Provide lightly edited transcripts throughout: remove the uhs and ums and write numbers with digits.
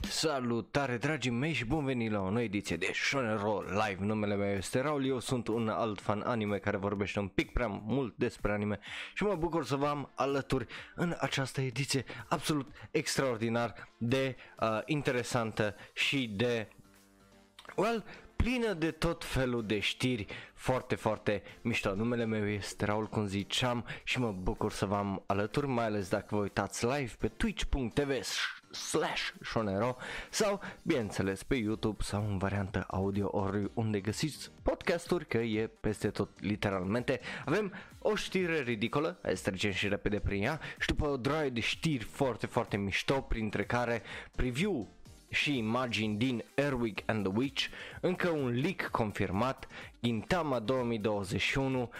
Salutare dragii mei și bun venit la o nouă ediție de Shonen Raw Live. Numele meu este Raul, eu sunt un alt fan anime care vorbește un pic prea mult despre anime și mă bucur să vă am alături în această ediție absolut extraordinar de interesantă și de plină de tot felul de știri foarte, foarte mișto. Numele meu este Raul, cum ziceam, și mă bucur să vă am alături, mai ales dacă vă uitați live pe twitch.tv/shonero sau, bineînțeles, pe YouTube sau în variantă audio oriunde găsiți podcasturi, că e peste tot literalmente. Avem o știre ridicolă, hai să trecem și repede prin ea, și după o draie de știri foarte, foarte mișto, printre care preview și imagini din Earwig and the Witch, încă un leak confirmat, Gintama 2021,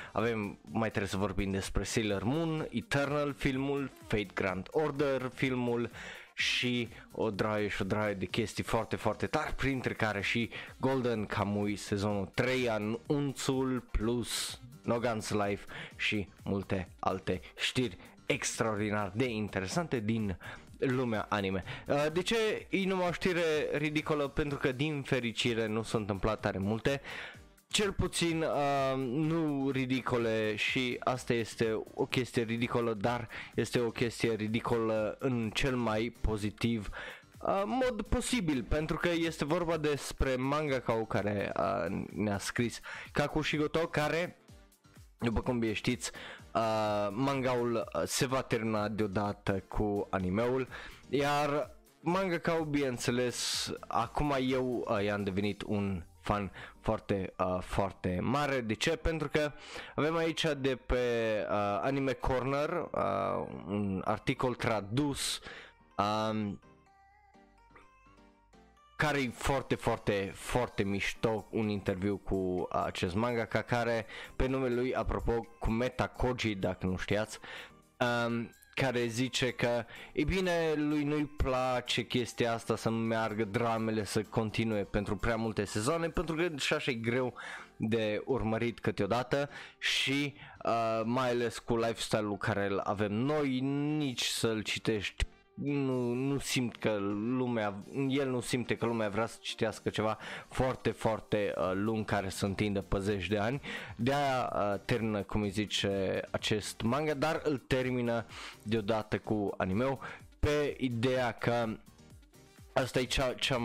mai trebuie să vorbim despre Sailor Moon, Eternal filmul, Fate Grand Order filmul și o draie de chestii foarte, foarte tari, printre care și Golden Kamuy sezonul 3, anunțul plus No Guns Life și multe alte știri extraordinar de interesante din lumea anime. De ce e numai o știre ridicolă? Pentru că din fericire nu s-au întâmplat tare multe, cel puțin nu ridicole, și asta este o chestie ridicolă, dar este o chestie ridicolă în cel mai pozitiv mod posibil, pentru că este vorba despre mangaka-ul care ne-a scris, Kaku Shigoto, care, după cum bine știți, mangaul se va termina deodată cu animeul, iar mangaka-ul, bineînțeles, acum eu i-am devenit un fan foarte, foarte mare. De ce? Pentru că avem aici de pe Anime Corner un articol tradus care e foarte, foarte, foarte mișto, un interviu cu acest mangaka care, pe numele lui, apropo, cu Meta Koji, dacă nu știați, care zice că, e bine, lui nu-i place chestia asta să meargă dramele, să continue pentru prea multe sezoane, pentru că și așa e greu de urmărit câteodată și mai ales cu lifestyle-ul care îl avem noi, nici să-l citești. Nu simt că lumea vrea să citească ceva foarte, foarte lung care să întindă pe zeci de ani. De-aia termină, cum îi zice, acest manga, dar îl termină deodată cu anime-ul, pe ideea că asta e cea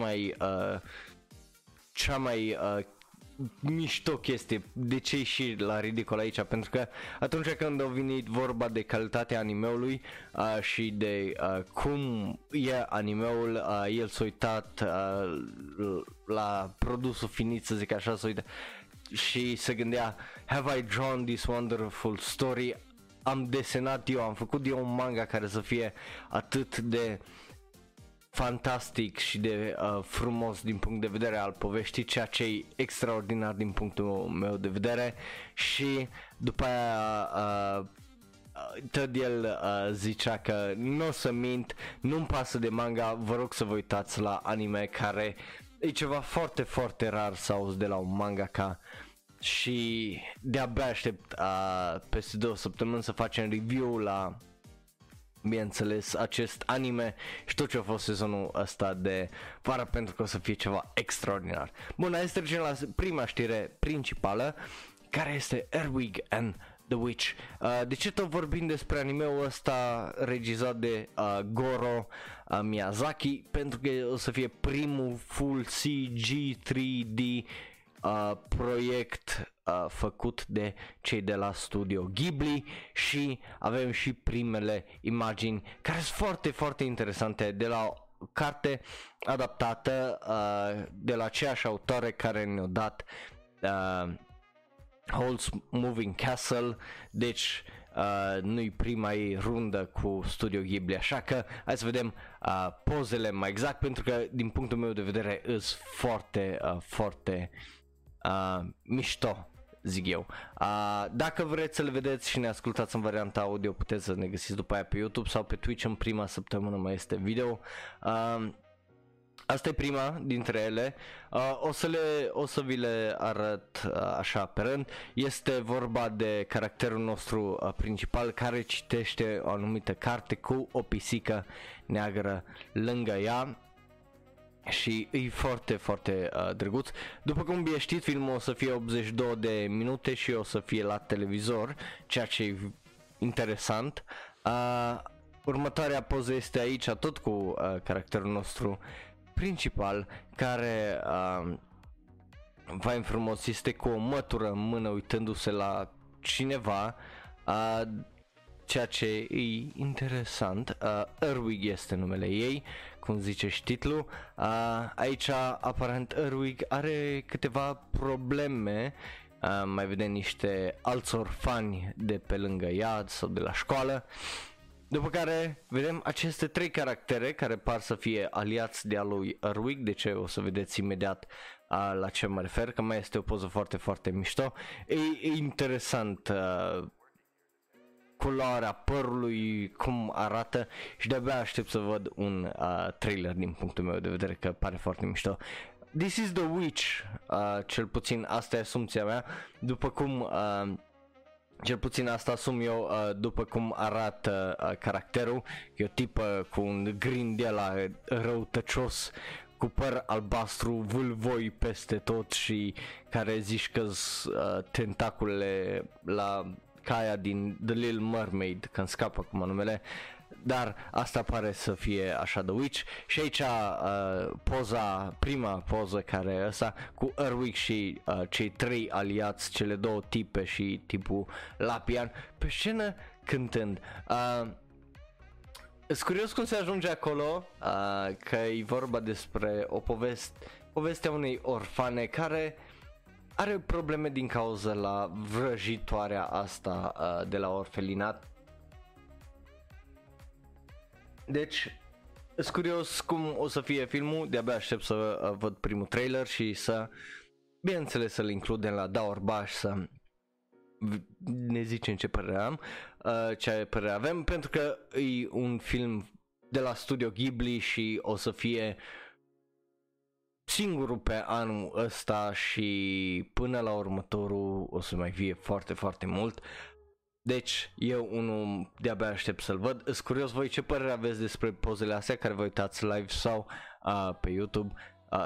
mai mișto chestie. De ce și la ridicol aici? Pentru că atunci când a venit vorba de calitatea animeului și de cum e animeul, el s-a uitat la produsul finit, să zic așa, s-a uitat și se gândea: have I drawn this wonderful story? Am desenat eu, am făcut eu un manga care să fie atât de fantastic și de frumos din punct de vedere al poveștii, ceea ce e extraordinar din punctul meu de vedere. Și după aia tot el zicea că nu o să mint, nu-mi pasă de manga, vă rog să vă uitați la anime, care e ceva foarte, foarte rar să auzi de la un mangaka. Și de-abia aștept peste 2 săptămâni să facem review la, bineînțeles, acest anime și tot ce a fost sezonul ăsta de vară, pentru că o să fie ceva extraordinar. Bun, hai să trecem la prima știre principală, care este Earwig and the Witch. De ce tot vorbim despre anime-ul ăsta regizat de Goro Miyazaki? Pentru că o să fie primul full CG 3D proiect făcut de cei de la Studio Ghibli și avem și primele imagini care sunt foarte, foarte interesante, de la o carte adaptată de la aceeași autoare care ne-a dat Howl's Moving Castle, deci nu-i prima ei rundă cu Studio Ghibli, așa că hai să vedem pozele mai exact, pentru că din punctul meu de vedere îs foarte, foarte mișto, zic eu. Dacă vreți să le vedeți și ne ascultați în varianta audio, puteți să ne găsiți după aia pe YouTube sau pe Twitch, în prima săptămână mai este video. Asta e prima dintre ele. O să vi le arăt așa pe rând. Este vorba de caracterul nostru principal care citește o anumită carte cu o pisică neagră lângă ea. Și e foarte, foarte drăguț. După cum bine știți, filmul o să fie 82 de minute și o să fie la televizor, ceea ce e interesant. Următoarea poză este aici, tot cu caracterul nostru principal, care vai în frumos, este cu o mătură în mână uitându-se la cineva, ceea ce e interesant. Earwig este numele ei, cum zice și titlul. Aici aparent Earwig are câteva probleme, mai vedem niște alți orfani de pe lângă ea sau de la școală. După care vedem aceste trei caractere care par să fie aliați de-a lui Earwig, de ce o să vedeți imediat la ce mă refer, că mai este o poză foarte, foarte mișto. E interesant culoarea părului, cum arată și de-abia aștept să văd un trailer din punctul meu de vedere, că pare foarte mișto. This is the Witch, cel puțin asta e asumția mea, după cum... Cel puțin asta asum eu după cum arată caracterul. E o tipă cu un grind de la răutăcios, cu păr albastru, vâlvoi peste tot și care zici că-s tentaculele la caia din The Little Mermaid, că-mi scapă acum numele, dar asta pare să fie așa de Witch. Și aici prima poză care e asta cu Earwig și cei trei aliați, cele două tipe și tipul la pian pe scenă cântând. Sunt curios cum se ajunge acolo, că e vorba despre o povestea unei orfane care are probleme din cauza la vrăjitoarea asta de la orfelinat. Deci, sunt curios cum o să fie filmul, de-abia aștept să văd primul trailer și să, bineînțeles, să-l includem la Daorba și să ne zicem ce părere am, ce părere avem, pentru că e un film de la Studio Ghibli și o să fie singurul pe anul ăsta și până la următorul o să mai fie foarte, foarte mult. Deci eu unul de-abia aștept să-l văd. Sunt curios voi ce părere aveți despre pozele astea care vă uitați live sau pe YouTube,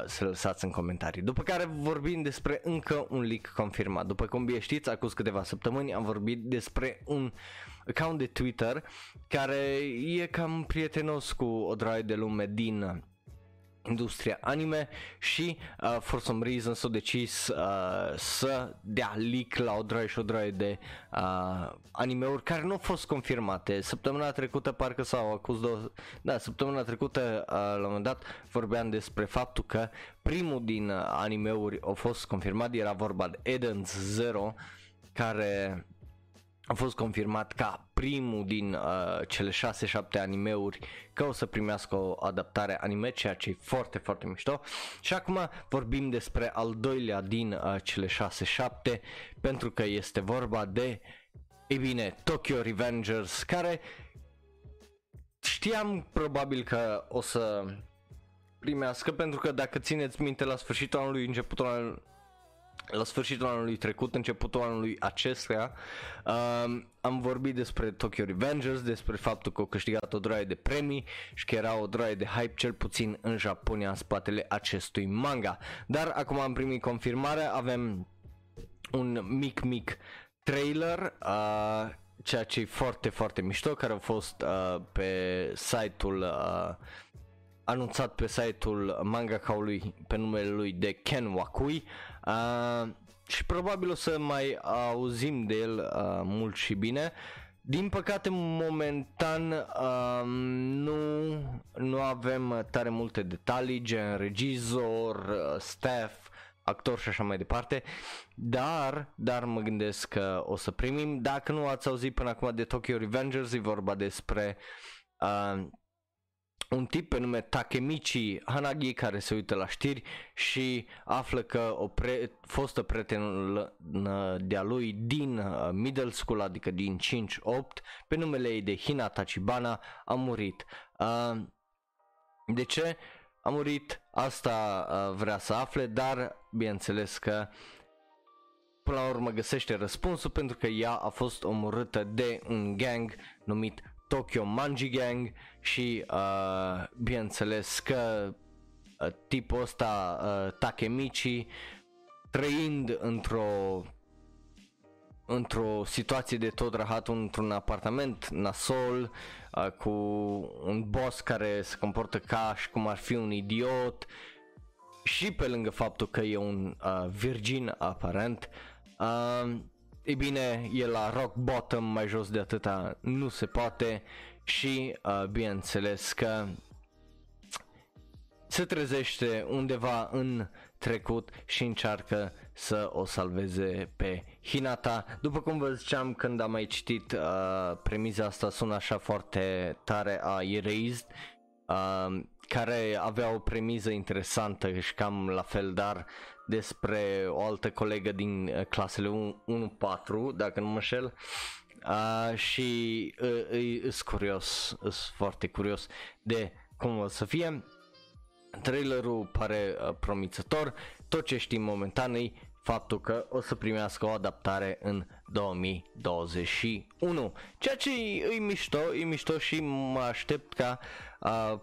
să lăsați în comentarii. După care vorbim despre încă un leak confirmat. După cum bine știți, acum câteva săptămâni am vorbit despre un account de Twitter care e cam prietenos cu o draie de lume din industria anime și for some reason s-a decis să dea leak la o draie și o draie de anime-uri care nu au fost confirmate. Săptămâna trecută parcă s-au acuzat săptămâna trecută la un moment dat vorbeam despre faptul că primul din anime-uri a fost confirmat, era vorba de Eden's Zero, care a fost confirmat ca primul din cele 6-7 anime-uri că o să primească o adaptare anime, ceea ce e foarte, foarte mișto. Și acum vorbim despre al doilea din cele 6-7, pentru că este vorba de, ei bine, Tokyo Revengers, care știam probabil că o să primească, pentru că dacă țineți minte, la sfârșitul anului, la sfârșitul anului trecut, începutul anului acesta, am vorbit despre Tokyo Revengers, despre faptul că au câștigat o draie de premii și că era o draie de hype, cel puțin în Japonia, în spatele acestui manga. Dar acum am primit confirmare, avem un mic trailer, ceea ce e foarte, foarte mișto, care a fost pe site-ul... anunțat pe site-ul mangaka-ului pe numele lui de Ken Wakui, și probabil o să mai auzim de el mult și bine. Din păcate momentan nu avem tare multe detalii, gen regizor, staff, actor și așa mai departe, dar mă gândesc că o să primim. Dacă nu ați auzit până acum de Tokyo Revengers, e vorba despre un tip pe nume Takemichi Hanagaki care se uită la știri și află că o fostă prietenă de-a lui din middle school, adică din 5-8, pe numele ei de Hinata Tachibana, a murit. De ce? a murit, asta vrea să afle, dar bineînțeles că până la urmă găsește răspunsul, pentru că ea a fost omorâtă de un gang numit Tokyo Manji Gang și bineînțeles că tipul ăsta, Takemichi, trăind într-o situație de tot rahatul, într-un apartament nasol, cu un boss care se comportă ca și cum ar fi un idiot, și pe lângă faptul că e un virgin aparent, e bine, e la rock bottom, mai jos de atâta nu se poate și bineînțeles că se trezește undeva în trecut și încearcă să o salveze pe Hinata. După cum vă ziceam, când am mai citit, premiza asta sună așa foarte tare a Erased, care avea o premiză interesantă și cam la fel, dar despre o altă colegă din clasele 1-4, dacă nu mă înșel. Și sunt curios, sunt foarte curios de cum o să fie. Trailerul pare promițător. Tot ce știm momentan e faptul că o să primească o adaptare în 2021. Ceea ce e mișto, e mișto și mă aștept ca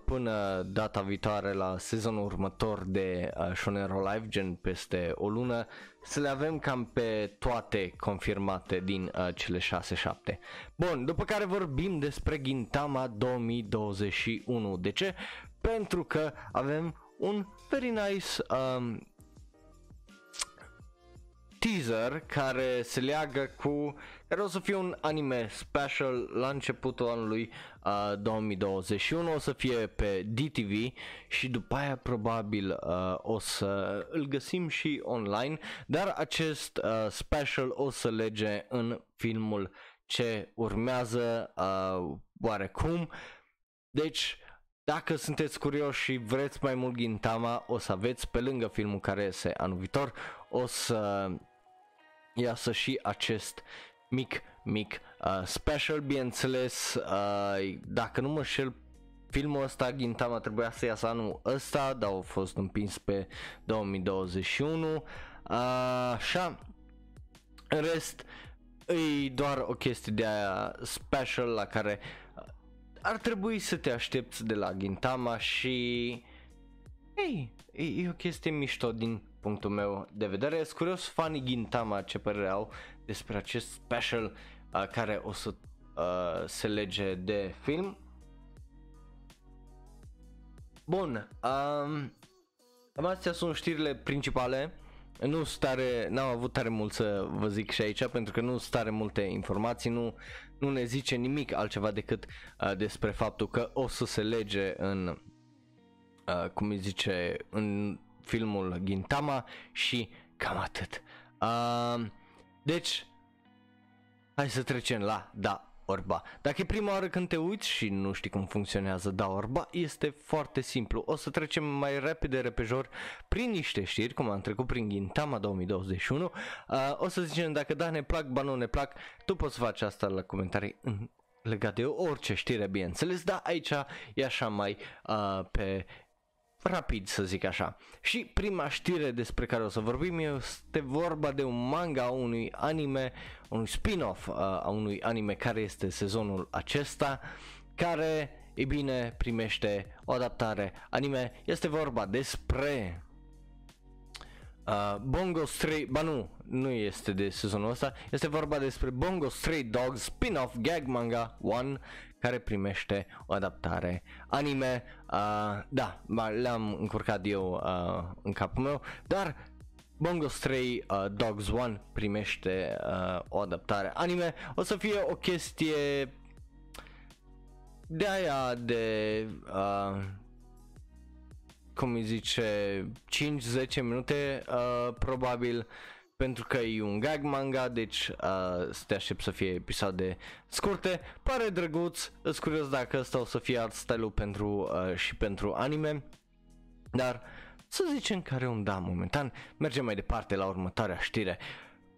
până data viitoare, la sezonul următor de Shonen Raw Live, gen peste o lună, să le avem cam pe toate confirmate din cele 6-7. Bun, după care vorbim despre Gintama 2021. De ce? Pentru că avem un very nice teaser care se leagă cu, care o să fie un anime special la începutul anului 2021, o să fie pe DTV și după aia probabil o să îl găsim și online, dar acest special o să lege în filmul ce urmează oarecum. Deci dacă sunteți curioși și vreți mai mult Gintama, o să aveți, pe lângă filmul care iese anul viitor, o să iasă și acest mic special, bineînțeles. Dacă nu mă șel, filmul ăsta, Gintama, trebuia să iasă anul ăsta, dar a fost împins pe 2021. Așa, în rest, e doar o chestie de aia special la care ar trebui să te aștepți de la Gintama și hey, e o chestie mișto din punctul meu de vedere. Sunt curios fanii Gintama ce părere au despre acest special care o să se lege de film. Bun, astea sunt știrile principale. N-am avut tare mult să vă zic și aici, pentru că nu sunt tare multe informații, nu ne zice nimic altceva decât despre faptul că o să se lege în, cum îi zice, în filmul Gintama și cam atât. Deci, hai să trecem la da orba. Dacă e prima oară când te uiți și nu știi cum funcționează da orba, este foarte simplu. O să trecem mai repede, repejor, prin niște știri, cum am trecut prin Gintama 2021. O să zicem dacă da, ne plac, ba nu ne plac. Tu poți să faci asta la comentarii legat de orice știre, bineînțeles, dar aici e așa mai pe rapid, să zic așa. Și prima știre despre care o să vorbim este vorba de un manga, unui anime, un spin-off a unui anime care este sezonul acesta, care, e bine, primește o adaptare anime. Este vorba despre nu este de sezonul ăsta, este vorba despre Bungo Stray Dogs spin-off gag manga 1, care primește o adaptare anime. Da, le-am încurcat eu în capul meu, dar Bungo Stray Dogs 1 primește o adaptare anime. O să fie o chestie de aia de cum îi zice, 5-10 minute probabil, pentru că e un gag manga, deci să te aștept să fie episoade scurte. Pare drăguț, îs curios dacă ăsta o să fie art style-ul pentru, și pentru anime, dar să zicem că are un da momentan. Mergem mai departe la următoarea știre.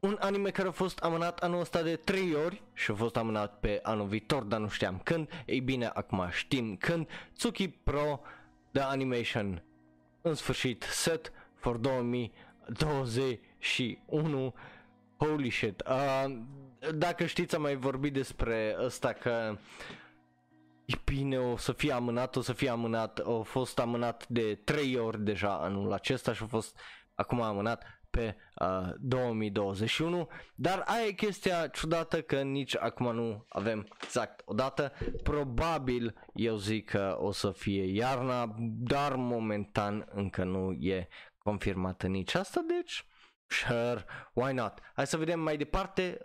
Un anime care a fost amânat anul ăsta de 3 ori și a fost amânat pe anul viitor, dar nu știam când. Ei bine, acum știm când. Tsuki Pro The Animation În sfârșit, set for 2021. Holy shit. Dacă știți, am mai vorbit despre ăsta că bine, o să fie amânat, a fost amânat de 3 ori deja anul acesta și a fost acum amânat pe 2021, dar aia e chestia ciudată că nici acum nu avem exact o dată. Probabil, eu zic că o să fie iarna, dar momentan încă nu e confirmată nici asta, deci sure, why not. Hai să vedem mai departe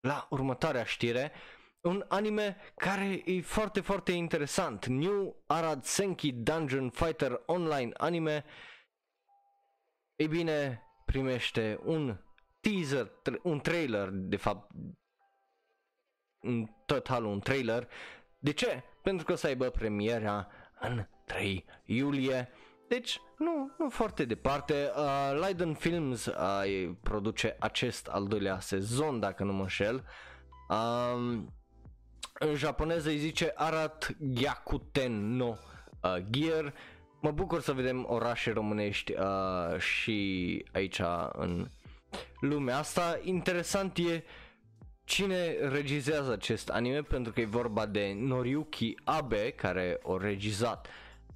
la următoarea știre. Un anime care e foarte, foarte interesant. New Arad Senki Dungeon Fighter Online anime. Ei bine, primește un teaser, un trailer, de fapt, în total un trailer. De ce? Pentru că o să aibă premiera în 3 iulie. Deci, nu foarte departe. Leiden Films produce acest al doilea sezon, dacă nu mă înșel. În japoneză îi zice Arat Gyakuten no Gear. Mă bucur să vedem orașe românești și aici în lumea asta. Interesant e cine regizează acest anime, pentru că e vorba de Noriyuki Abe, care a regizat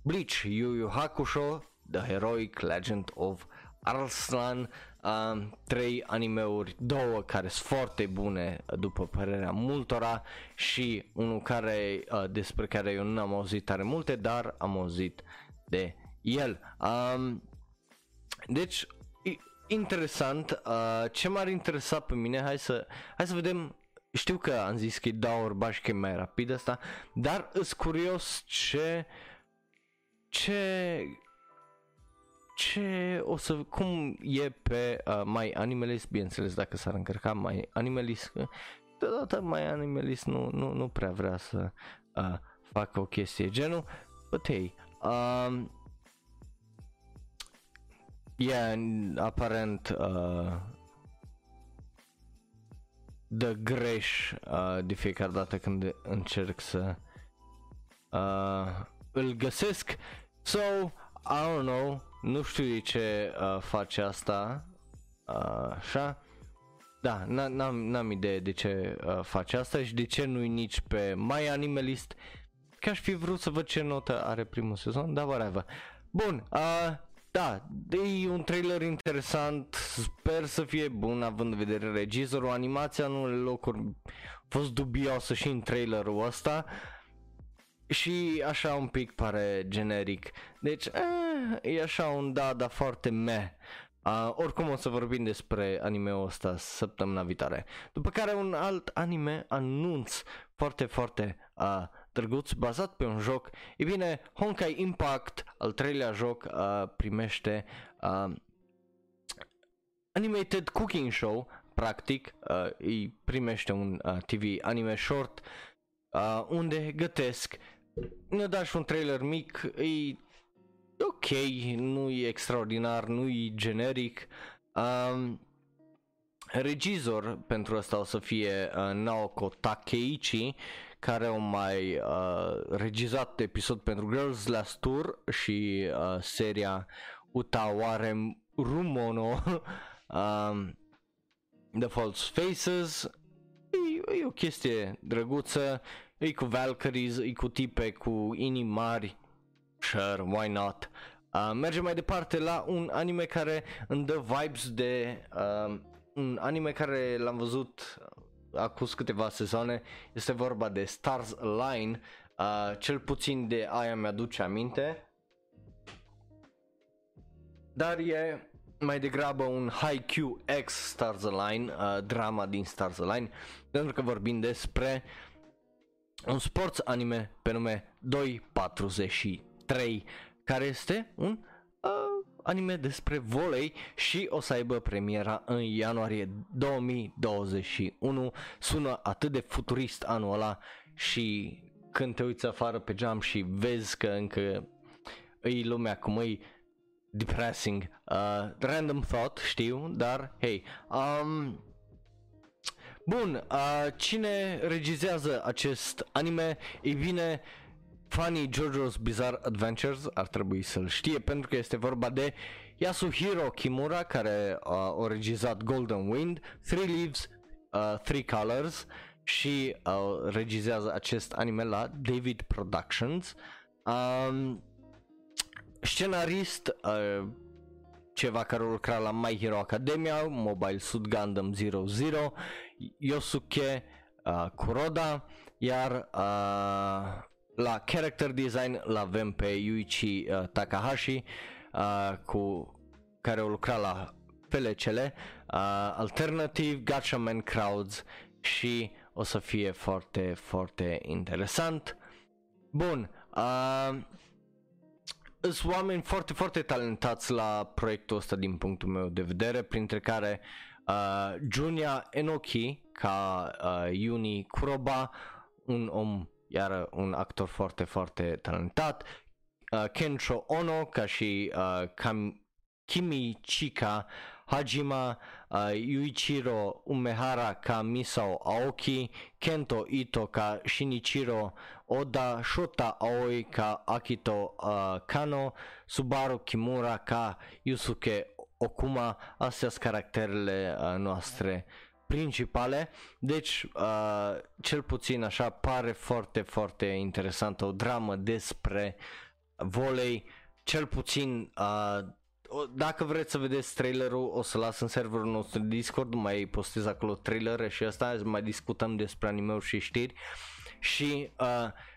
Bleach, Yu Yu Hakusho, The Heroic Legend of Arslan, 3 animeuri, 2 care sunt foarte bune după părerea multora și unul care, despre care eu nu am auzit tare multe, dar am auzit de el. Deci interesant. Ce m-ar interesa pe mine, hai să vedem. Știu că am zis că e 2 ori bași, că e mai rapid asta, dar îs curios ce o să, cum e pe My Animalist, bineînțeles dacă s-ar încărca My Animalist, deodată My Animalist nu prea vrea să facă o chestie genul, but hey, aparent dă greș de fiecare dată când încerc să îl găsesc, so I don't know. Nu știu de ce face asta, așa, da, n-am idee de ce face asta și de ce nu-i nici pe My Animalist, că aș fi vrut să văd ce notă are primul sezon, dar whatever. Bun, da, e un trailer interesant, sper să fie bun având în vedere regizorul, animația în unele locuri a fost dubioasă și în trailerul ăsta. Și așa un pic pare generic. Deci e așa un da, dar foarte meh. Oricum o să vorbim despre anime-ul ăsta săptămâna viitoare. După care un alt anime anunț foarte, foarte drăguț, bazat pe un joc. E bine, Honkai Impact, al 3-lea joc, primește Animated Cooking Show. Practic îi primește un TV anime short, unde gătesc. Ne dai și un trailer mic, e ok, nu e extraordinar, nu e generic. Regizor pentru asta o să fie Naoko Takeichi, care au mai regizat episod pentru Girls Last Tour și seria Utauarem Rumono, The False Faces. E o chestie drăguță, e cu Valkyries, e cu tipe cu inimi mari, sure, why not. Mergem mai departe la un anime care îmi dă vibes de un anime care l-am văzut acum câteva sezoane. Este vorba de Stars Align, cel puțin de aia mi-aduce aminte, dar e mai degrabă un Haikyu X Stars Align, drama din Stars Align, pentru că vorbim despre un sports anime pe nume 243, care este un anime despre volei și o să aibă premiera în ianuarie 2021. Sună atât de futurist anul ăla și când te uiți afară pe geam și vezi că încă îi lumea cum îi, depressing, random thought, știu, dar hey. Bun, cine regizează acest anime? Ei bine, Funny JoJo's Bizarre Adventures, ar trebui să-l știe pentru că este vorba de Yasuhiro Kimura, care a regizat Golden Wind, Three Leaves, Three Colors și regizează acest anime la David Productions. Scenarist, ceva care lucra la My Hero Academia, Mobile Suit Gundam 00, Yosuke Kuroda, iar la character design l-avem pe Yuichi Takahashi, cu care o lucra la PLCL, Alternative, Gatchaman Crowds și o să fie foarte, foarte interesant. Bun, sunt oameni foarte, foarte talentați la proiectul ăsta din punctul meu de vedere, printre care Junya Enoki ca Yuni Kuroba, un om, iar un actor foarte, foarte talentat, Kensho Ono ca și Kimichika Hajima, Yuichiro Umehara ca Misao Aoki, Kento Ito ca Shinichiro Oda, Shota Aoi ca Akito Kano, Subaru Kimura ca Yusuke Okuma. Astea sunt caracterele noastre principale. Deci cel puțin așa pare foarte, foarte interesantă, o dramă despre volei. Cel puțin dacă vreți să vedeți trailerul, o să las în serverul nostru de Discord, mai postez acolo trailere și asta, mai discutăm despre anime-uri și știri. Și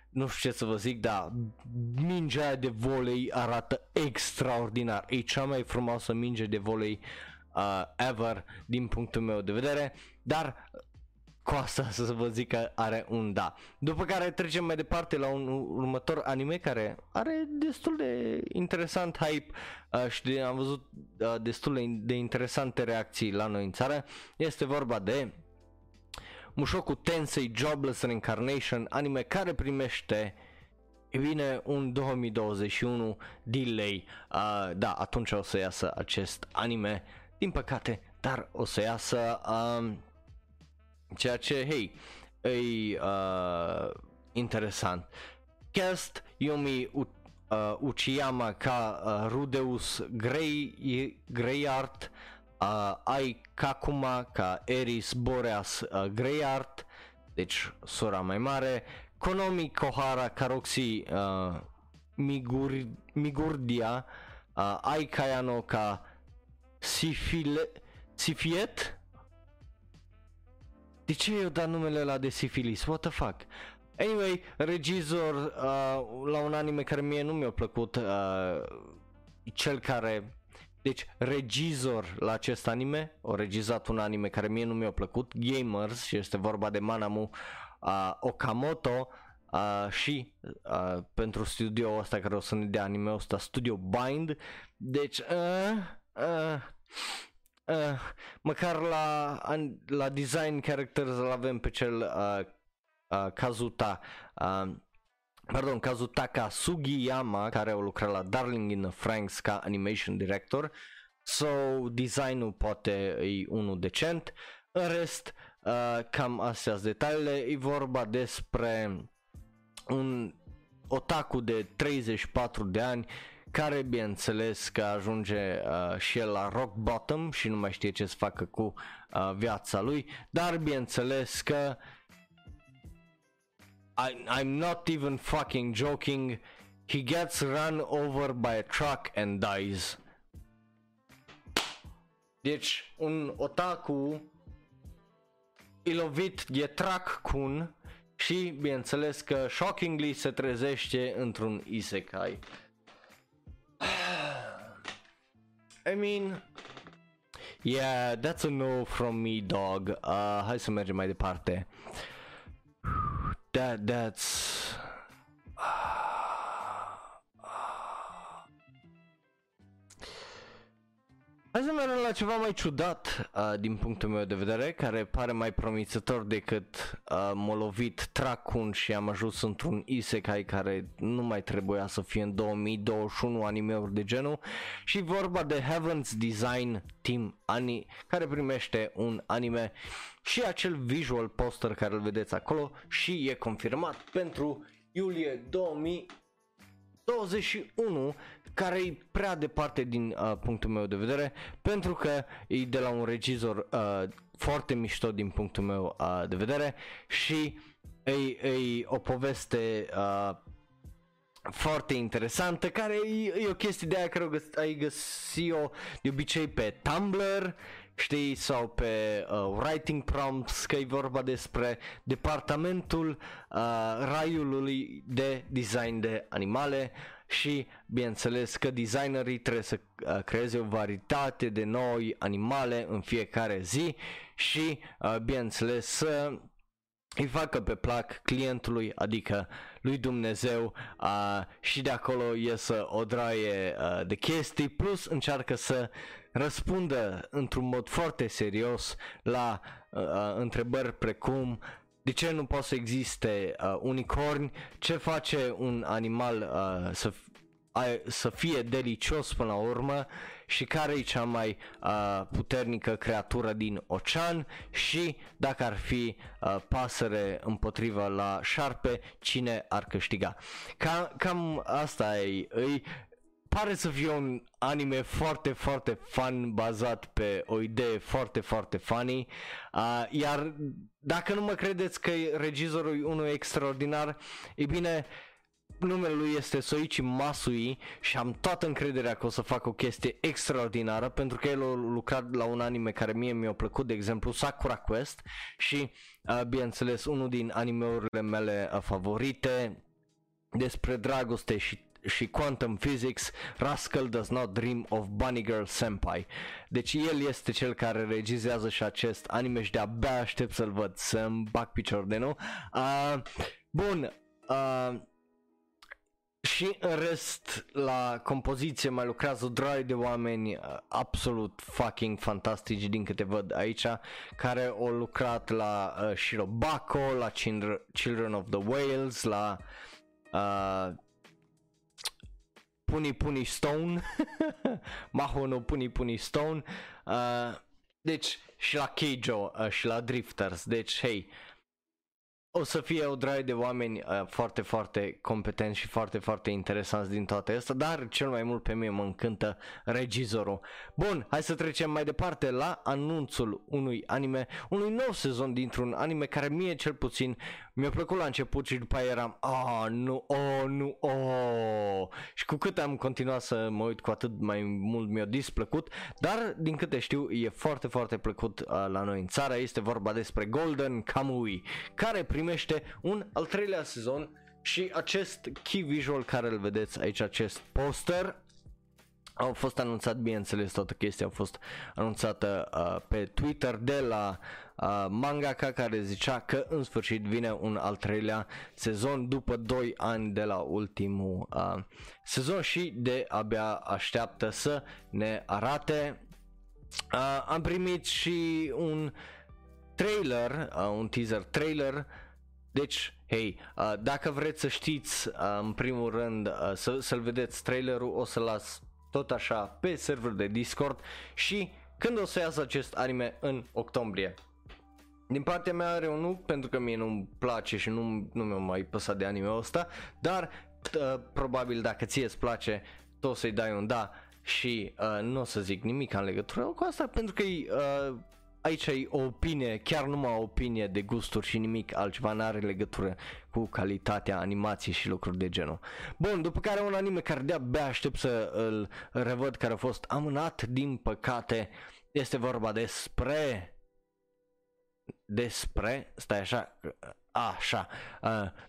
nu știu ce să vă zic, dar mingea de volei arată extraordinar. E cea mai frumoasă minge de volei ever din punctul meu de vedere, dar cu asta să vă zic că are un da. După care trecem mai departe la un următor anime care are destul de interesant hype și am văzut destul de interesante reacții la noi în țară. Este vorba de Mushoku Tensei Jobless Reincarnation, anime care primește, e bine, un 2021 delay. Da, atunci o să iasă acest anime, din păcate, dar o să iasă, ceea ce, hei, e interesant. Cast, Yumi Uchiyama ca Rudeus Greyart, Ai Kakuma ca Eris Boreas Greyart, deci sora mai mare, Konomi Kohara ca Roxy Migurdia, Ai Kayano ca Sifiet. De ce eu dat numele ăla de sifilis? What the fuck? Anyway, regizor la un anime care mie nu mi-a plăcut, cel care, deci regizor la acest anime, a regizat un anime care mie nu mi-a plăcut, Gamers, și este vorba de Manamu Okamoto, și pentru studio ăsta care o să ne dea anime ăsta, Studio Bind. Deci măcar la design characters îl avem pe cel Kazutaka Sugiyama, care o lucra la Darling in the Franxx ca animation director. So, design-ul poate e unul decent. În rest, cam astea sunt detaliile. E vorba despre un otaku de 34 de ani care, bineînțeles, că ajunge și el la rock bottom și nu mai știe ce să facă cu viața lui, dar bineînțeles că I'm not even fucking joking, he gets run over by a truck and dies. Deci un otaku e lovit de truck-kun și, bineînțeles, că shockingly se trezește într-un isekai. I mean, yeah, that's a no from me, dog. Hai să mergem mai departe. Hai să mergem la ceva mai ciudat din punctul meu de vedere, care pare mai promițător decât m-a lovit Tracun și am ajuns într-un isekai care nu mai trebuia să fie în 2021 anime-uri de genul. Și vorba de Heaven's Design Team Ani, care primește un anime și acel visual poster care îl vedeți acolo și e confirmat pentru iulie 2021, care e prea departe din punctul meu de vedere, pentru că e de la un regizor foarte mișto din punctul meu de vedere și e o poveste foarte interesantă, care e o chestie de aia care ai găsi-o de obicei pe Tumblr, știi, sau pe writing prompts, că e vorba despre departamentul raiului de design de animale și bineînțeles că designerii trebuie să creeze o varietate de noi animale în fiecare zi și bineînțeles să îi facă pe plac clientului, adică lui Dumnezeu, și de acolo iesă o draie de chestii, plus încearcă să răspundă într-un mod foarte serios la întrebări precum de ce nu poate să existe unicorni, ce face un animal să fie delicios până la urmă și care e cea mai puternică creatură din ocean și dacă ar fi pasăre împotriva la șarpe, cine ar câștiga. Cam asta e. Pare să fie un anime foarte, foarte fun, bazat pe o idee foarte, foarte funny. Iar dacă nu mă credeți că regizorul e unul extraordinar, e bine, numele lui este Soichi Masui și am toată încrederea că o să fac o chestie extraordinară, pentru că el a lucrat la un anime care mie mi-a plăcut, de exemplu Sakura Quest, și bineînțeles unul din animeurile mele favorite despre dragoste și Quantum Physics, Rascal Does Not Dream of Bunny Girl Senpai. Deci el este cel care regizează și acest anime și de-abia aștept să-l văd, să-mi bag picior de nou. Bun, și în rest la compoziție mai lucrează o draie de oameni absolut fucking fantastici din câte văd aici, care au lucrat la Shirobako, la Children of the Whales, la Puni Puni Stone, Mahou no Puni Puni Stone, deci și la Keijo și la Drifters, deci hei, o să fie o draie de oameni foarte, foarte competenți și foarte, foarte interesanți din toate astea, dar cel mai mult pe mine mă încântă regizorul. Bun, hai să trecem mai departe la anunțul unui anime, unui nou sezon dintr-un anime care mie cel puțin mi-a plăcut la început și după aia eram nu, și cu cât am continuat să mă uit, cu atât mai mult mi-a displăcut, dar din câte știu e foarte, foarte plăcut la noi în țară. Este vorba despre Golden Kamuy, care primește un al treilea sezon și acest key visual care îl vedeți aici, acest poster, au fost anunțat, bineînțeles toată chestia a fost anunțată pe Twitter de la mangaka, care zicea că în sfârșit vine un al treilea sezon după 2 ani de la ultimul sezon și de abia așteaptă să ne arate. Am primit și un trailer, un teaser trailer, deci hei, dacă vreți să știți în primul rând să-l vedeți trailerul, o să-l las tot așa pe serverul de Discord și când o să iasă acest anime în octombrie. Din partea mea are un nu, pentru că mie nu-mi place și nu mi-a mai păsat de anime-ul ăsta, dar probabil dacă ție îți place, tu o să-i dai un da și nu o să zic nimic în legătură cu asta, pentru că aici e o opinie, chiar numai o opinie de gusturi și nimic altceva, n-are legătură cu calitatea animației și lucruri de genul. Bun, după care un anime care de-abia aștept să îl revăd, care a fost amânat din păcate, este vorba despre, stai așa, așa,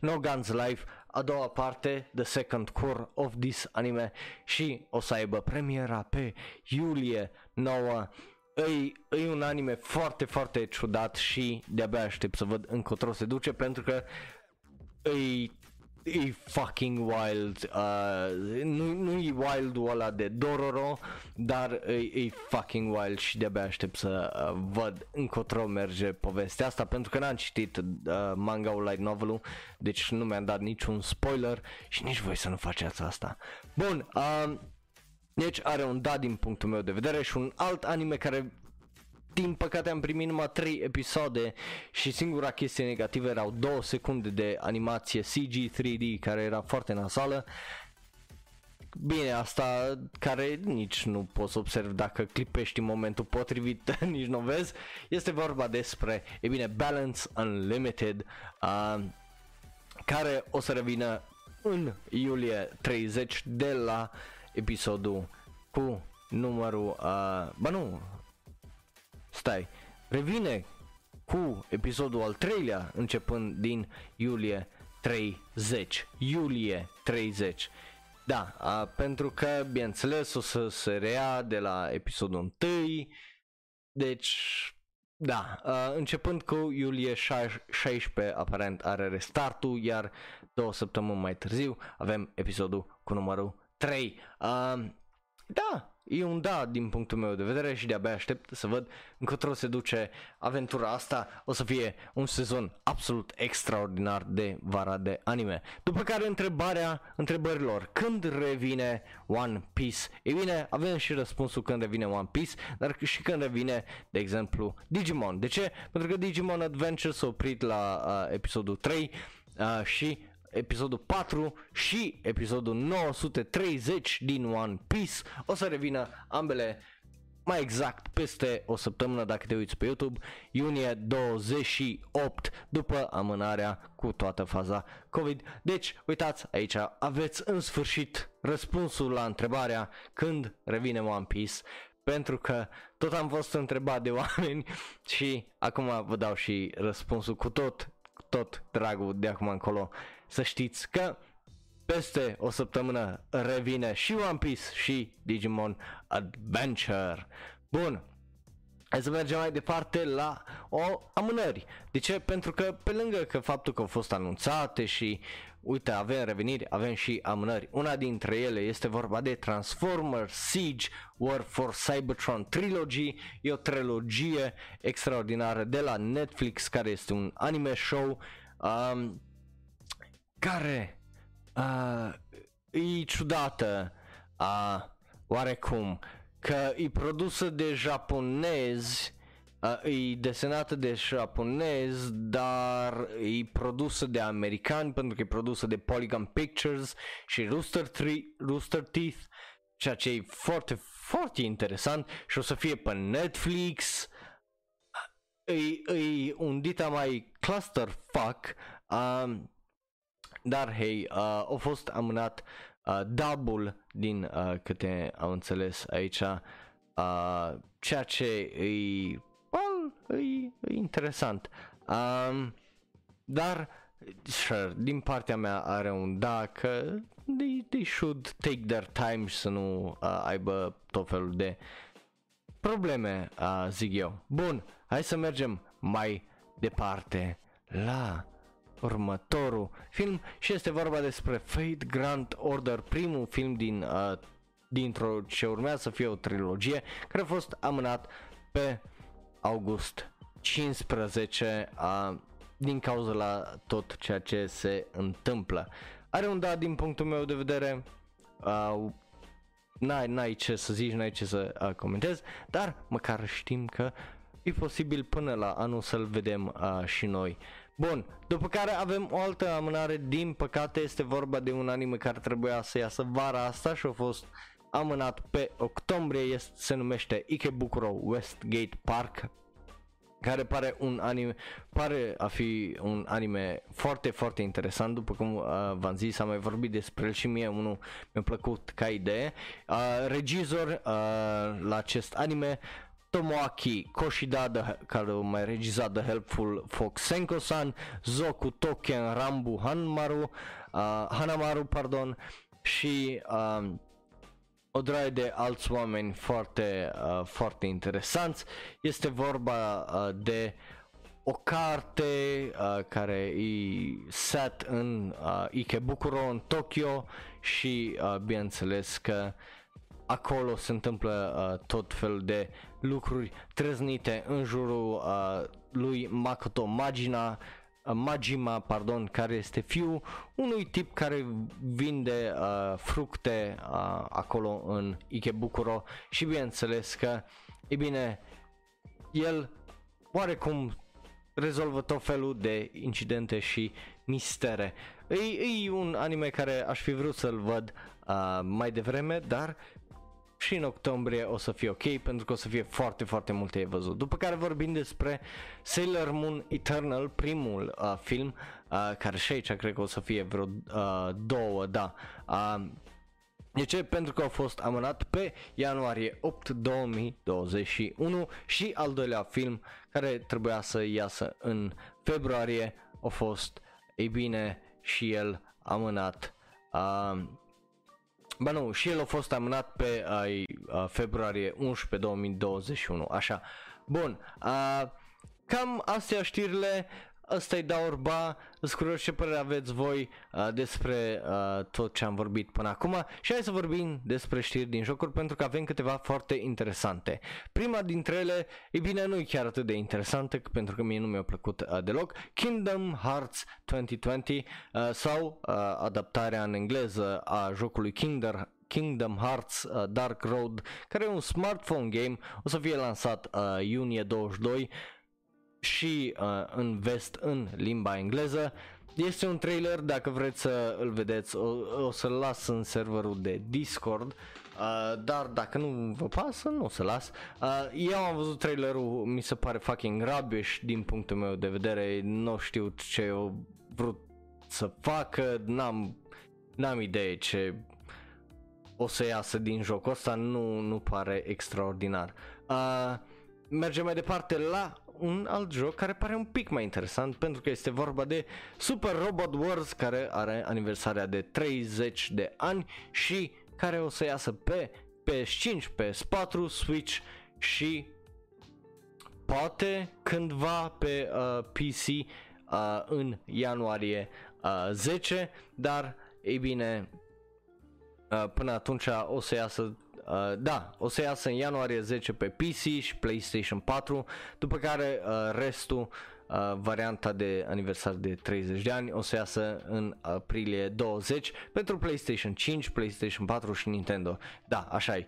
No Guns Life, a doua parte, the second core of this anime, și o să aibă premiera pe iulie 9. E un anime foarte, foarte ciudat și de-abia aștept să văd încotro se duce, pentru că e fucking wild. Nu e wildul ăla de Dororo, dar e fucking wild și de-abia aștept să văd încotro merge povestea asta, pentru că n-am citit manga-ul, light novel-ul, deci nu mi-am dat niciun spoiler și nici voi să nu faceți asta. Bun, deci are un da din punctul meu de vedere și un alt anime care Din păcate am primit numai 3 episoade și singura chestie negativă erau 2 secunde de animație CG 3D care era foarte nasoală. Bine, asta care nici nu poți observi dacă clipești în momentul potrivit, nici nu vezi. Este vorba despre, e bine, Balance Unlimited, care o să revină în iulie 30 de la episodul cu numărul, revine cu episodul al 3-lea începând din iulie 30, iulie 30. Da, pentru că, bineînțeles, o să se reia de la episodul 1, deci, da, începând cu iulie 16, aparent are restartul, iar 2 săptămâni mai târziu avem episodul cu numărul 3. Da, e un da din punctul meu de vedere și de-abia aștept să văd încotro se duce aventura asta. O să fie un sezon absolut extraordinar de vara de anime. După care întrebărilor, când revine One Piece? Ei bine, avem și răspunsul când revine One Piece, dar și când revine, de exemplu, Digimon. De ce? Pentru că Digimon Adventure s-a oprit la episodul 3 și episodul 4 și episodul 930 din One Piece o să revină ambele mai exact peste o săptămână dacă te uiți pe YouTube, iunie 28, după amânarea cu toată faza COVID. Deci, uitați, aici aveți în sfârșit răspunsul la întrebarea când revine One Piece, pentru că tot am fost întrebat de oameni și acum vă dau și răspunsul cu tot dragul de acum încolo. Să știți că peste o săptămână revine și One Piece și Digimon Adventure. Bun, hai să mergem mai departe la o amânări. De ce? Pentru că pe lângă că faptul că au fost anunțate și uite, avem reveniri, avem și amânări. Una dintre ele este vorba de Transformers Siege War for Cybertron Trilogy. E o trilogie extraordinară de la Netflix care este un anime show care e ciudată oarecum că e produsă de japonezi, e desenată de japonezi, dar e produsă de americani pentru că e produsă de Polygon Pictures și Rooster Teeth, ceea ce e foarte, foarte interesant și o să fie pe Netflix. E un dita mai clusterfuck, dar hei, a fost amânat double din câte am înțeles aici, ceea ce e interesant, dar sure, din partea mea are un da că they should take their time și să nu aibă tot felul de probleme, zic eu. Bun, hai să mergem mai departe la următorul film și este vorba despre Fate Grand Order, primul film dintr-o ce urmează să fie o trilogie care a fost amânat pe august 15 din cauza la tot ceea ce se întâmplă. Are un da din punctul meu de vedere, n-ai ce să zici, n-ai ce să comentezi, dar măcar știm că e posibil până la anul să-l vedem și noi. Bun, după care avem o altă amânare, din păcate este vorba de un anime care trebuia să iasă vara asta și a fost amânat pe octombrie, se numește Ikebukuro Westgate Park, care pare a fi un anime foarte, foarte interesant, după cum v-am zis, am mai vorbit despre el și mie unul mi-a plăcut ca idee. Regizor la acest anime, Tomoaki Koshida, care a mai regizat The Helpful Fox Senko-san, Zoku Token Rambu Hanamaru, și o draie de alți oameni foarte, foarte interesanți. Este vorba de o carte care e set în Ikebukuro, în Tokyo și bineînțeles că acolo se întâmplă tot felul de lucruri trăznite în jurul lui Makoto Majima, care este fiul unui tip care vinde fructe acolo în Ikebukuro și bineînțeles că, e bine, el oarecum rezolvă tot felul de incidente și mistere. E un anime care aș fi vrut să-l văd mai devreme, dar și în octombrie o să fie ok, pentru că o să fie foarte, foarte multe de văzut. După care vorbim despre Sailor Moon Eternal, primul film, care și aici cred că o să fie vreo două, da. De ce? Pentru că a fost amânat pe ianuarie 8, 2021 și al doilea film, care trebuia să iasă în februarie, a fost, ei bine, și el amânat. Ba nu, și el a fost amânat pe februarie 11, 2021, așa. Bun, cam astea știrile. Ăsta-i Da Orba, îți curios ce părere aveți voi despre tot ce am vorbit până acum și hai să vorbim despre știri din jocuri, pentru că avem câteva foarte interesante. Prima dintre ele, e bine, nu e chiar atât de interesantă, pentru că mie nu mi-a plăcut deloc. Kingdom Hearts 2020 sau adaptarea în engleză a jocului Kingdom Hearts Dark Road, care e un smartphone game, o să fie lansat iunie 22 și în vest în limba engleză. Este un trailer, dacă vreți să îl vedeți, o să-l las în serverul de Discord, dar dacă nu vă pasă, nu o să las. Eu am văzut trailerul, mi se pare fucking rubbish din punctul meu de vedere, nu știu ce au vrut să facă, n-am idee ce o să iasă din jocul ăsta, nu pare extraordinar. Mergem mai departe la un alt joc care pare un pic mai interesant, pentru că este vorba de Super Robot Wars, care are aniversarea de 30 de ani și care o să iasă pe PS5, PS4, Switch și poate cândva pe PC în ianuarie 10, dar ei bine, până atunci o să iasă. O să iasă în ianuarie 10 pe PC și PlayStation 4, după care restul, varianta de aniversar de 30 de ani, o să iasă în aprilie 20 pentru PlayStation 5, PlayStation 4 și Nintendo. Da, așa-i.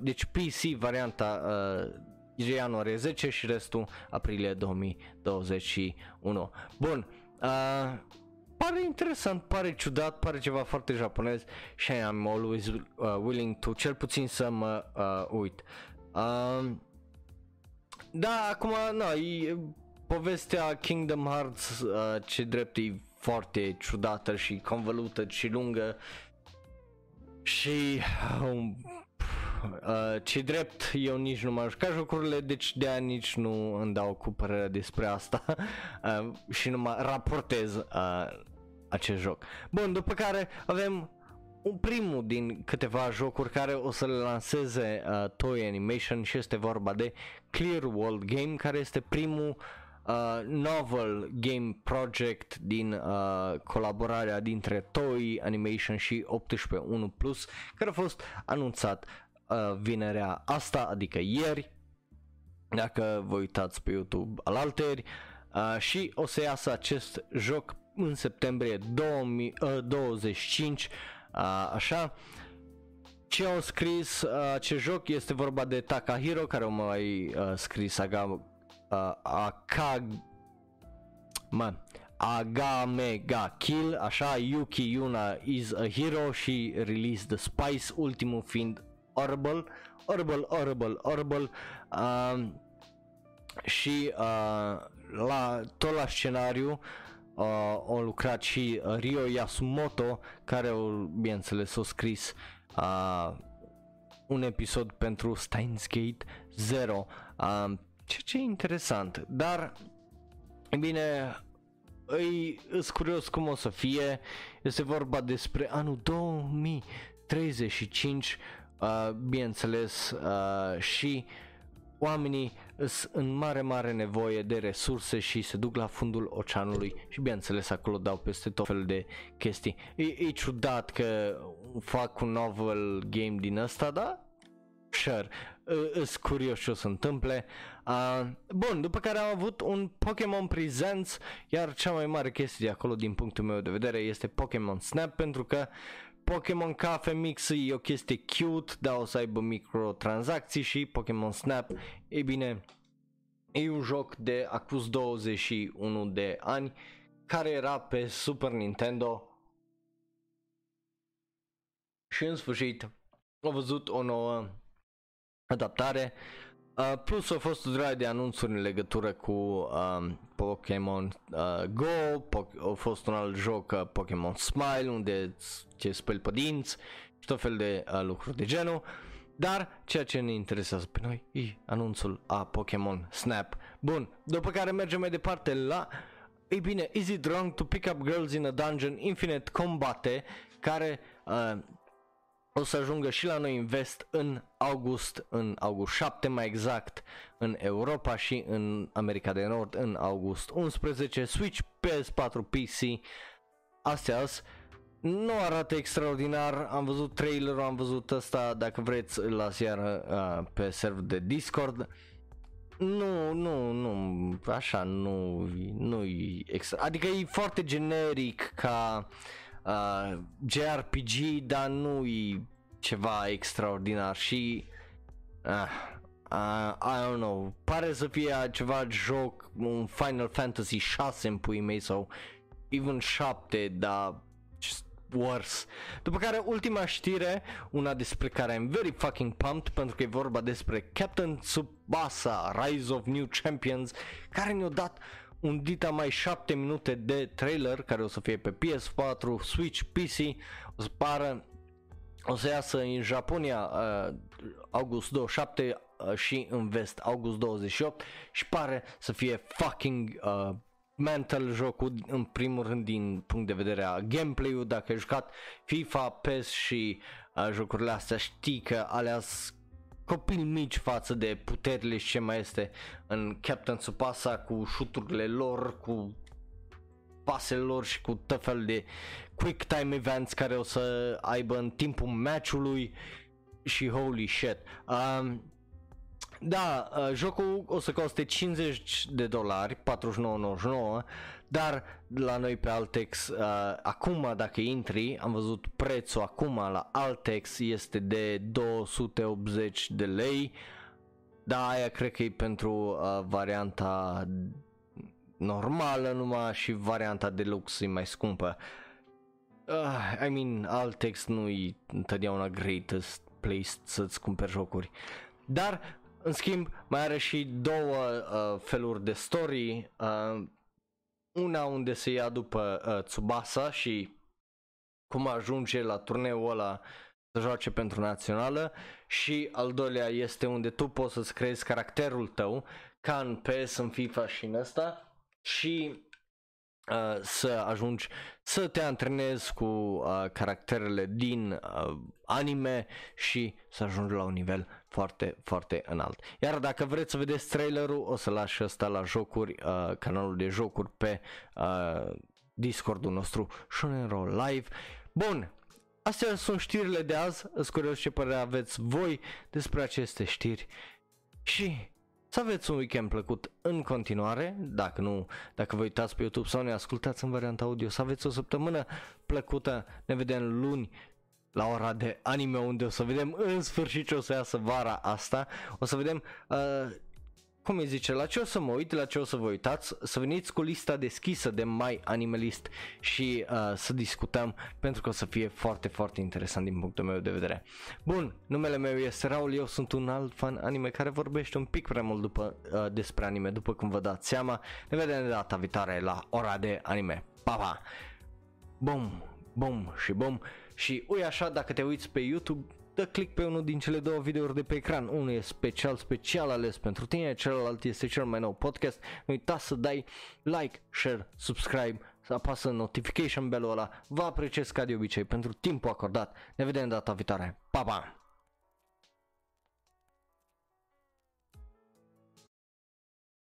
Deci PC varianta ianuarie 10 și restul aprilie 2021. Bun. Pare interesant, pare ciudat, pare ceva foarte japonez și I'm always willing to, cel puțin să mă uit. Da, acum, povestea Kingdom Hearts, ce drept e foarte ciudată și convolută și lungă și ce drept eu nici nu m-am jucat jocurile, deci de-aia nici nu îmi dau cu părerea despre asta și nu mă raportez acest joc. Bun, după care avem un primul din câteva jocuri care o să le lanseze Toei Animation și este vorba de Clear World Game, care este primul novel game project din colaborarea dintre Toei Animation și 18+, care a fost anunțat vinerea asta, adică ieri, dacă vă uitați pe YouTube alaltăieri, și o să iasă acest joc în septembrie 2025, așa. Ce au scris acest joc? Este vorba de Takahiro, care au mai scris Agamega Kill, așa, Yuki Yuna is a Hero și Release the Spice, ultimul fiind Orble, și tot la scenariu au lucrat și Ryo Yasumoto, care, bineînțeles, a scris un episod pentru Steins Gate 0, ce e interesant, dar e bine, îs curios cum o să fie. Este vorba despre anul 2035, bineînțeles, și oamenii sunt în mare nevoie de resurse și se duc la fundul oceanului și bineînțeles acolo dau peste tot felul de chestii. E ciudat că fac un novel game din ăsta, da? Sure, îs curios ce o să întâmple. Bun, după care am avut un Pokémon Presents, iar cea mai mare chestie de acolo din punctul meu de vedere este Pokémon Snap, pentru că Pokémon Cafe Mix e o chestie cute, dar o să aibă microtransacții și Pokémon Snap, e bine, E un joc de acum 21 de ani care era pe Super Nintendo și în sfârșit am văzut o nouă adaptare. Plus a fost o draie de anunțuri în legătură cu Pokémon Go, a fost un alt joc, Pokémon Smile, unde te speli pe dinți și tot fel de lucruri de genul. Dar ceea ce ne interesează pe noi e anunțul a Pokémon Snap. Bun, după care mergem mai departe la... Ei bine, Is It Wrong to Pick Up Girls in a Dungeon Infinite Combate, care o să ajungă și la noi în vest în august 7 mai exact, în Europa și în America de Nord în august 11, Switch, PS4, PC, astea nu arată extraordinar, am văzut trailerul, am văzut ăsta, dacă vreți îl las iară pe server de Discord. Nu, așa, nu-i extra, adică e foarte generic ca JRPG, dar nu-i ceva extraordinar și I don't know, pare să fie ceva joc, un Final Fantasy 6 în puii mei sau even 7, dar worse. După care ultima știre, una despre care I'm very fucking pumped, pentru că e vorba despre Captain Tsubasa Rise of New Champions, care ne-a dat un dita mai 7 minute de trailer, care o să fie pe PS4, Switch, PC, o să pară, o să iasă în Japonia august 27 și în vest august 28 și pare să fie fucking mental jocul, în primul rând din punct de vedere a gameplay-ul. Dacă ai jucat FIFA, PES și jocurile astea, știi că alea sunt copii mici față de puterile și ce mai este în Captain Tsubasa, cu șuturile lor, cu pasele lor și cu tot fel de quick time events care o să aibă în timpul match-ului și holy shit. Da, jocul o să coste $50, $49.99, dar la noi pe Altex, acum dacă intri, am văzut prețul acum la Altex este de 280 de lei, da, aia cred că e pentru varianta normală numai și varianta de lux e mai scumpă. I mean, Altex nu-i întotdeauna greatest place să-ți cumperi jocuri, dar... În schimb, mai are și două feluri de story, una unde se ia după Tsubasa și cum ajunge la turneul ăla să joace pentru națională, și al doilea este unde tu poți să-ți creezi caracterul tău, ca în PS, în FIFA și în ăsta, și să ajungi să te antrenezi cu caracterele din anime și să ajungi la un nivel foarte, foarte înalt. Iar dacă vreți să vedeți trailerul, o să las ăsta la jocuri, canalul de jocuri pe Discordul nostru Shonen Raw Live. Bun, astea sunt știrile de azi. Îți curios ce părere aveți voi despre aceste știri și să aveți un weekend plăcut în continuare. Dacă nu, dacă vă uitați pe YouTube sau ne ascultați în varianta audio, să aveți o săptămână plăcută. Ne vedem luni la ora de anime, unde o să vedem în sfârșit ce o să iasă vara asta. O să vedem, cum îi zice, la ce o să mă uit, la ce o să vă uitați. Să veniți cu lista deschisă de My Animalist și să discutăm, pentru că o să fie foarte, foarte interesant din punctul meu de vedere. Bun, numele meu este Raul, eu sunt un alt fan anime care vorbește un pic prea mult despre anime, după cum vă dați seama. Ne vedem data viitoare la ora de anime. Pa, pa! Bum, bum și bum. Și ui așa, dacă te uiți pe YouTube, dă click pe unul din cele două videouri de pe ecran. Unul e special ales pentru tine, celălalt este cel mai nou podcast. Nu uita să dai like, share, subscribe, să apasă notification bell-ul ăla. Vă apreciez ca de obicei pentru timpul acordat. Ne vedem data viitoare. Pa, pa!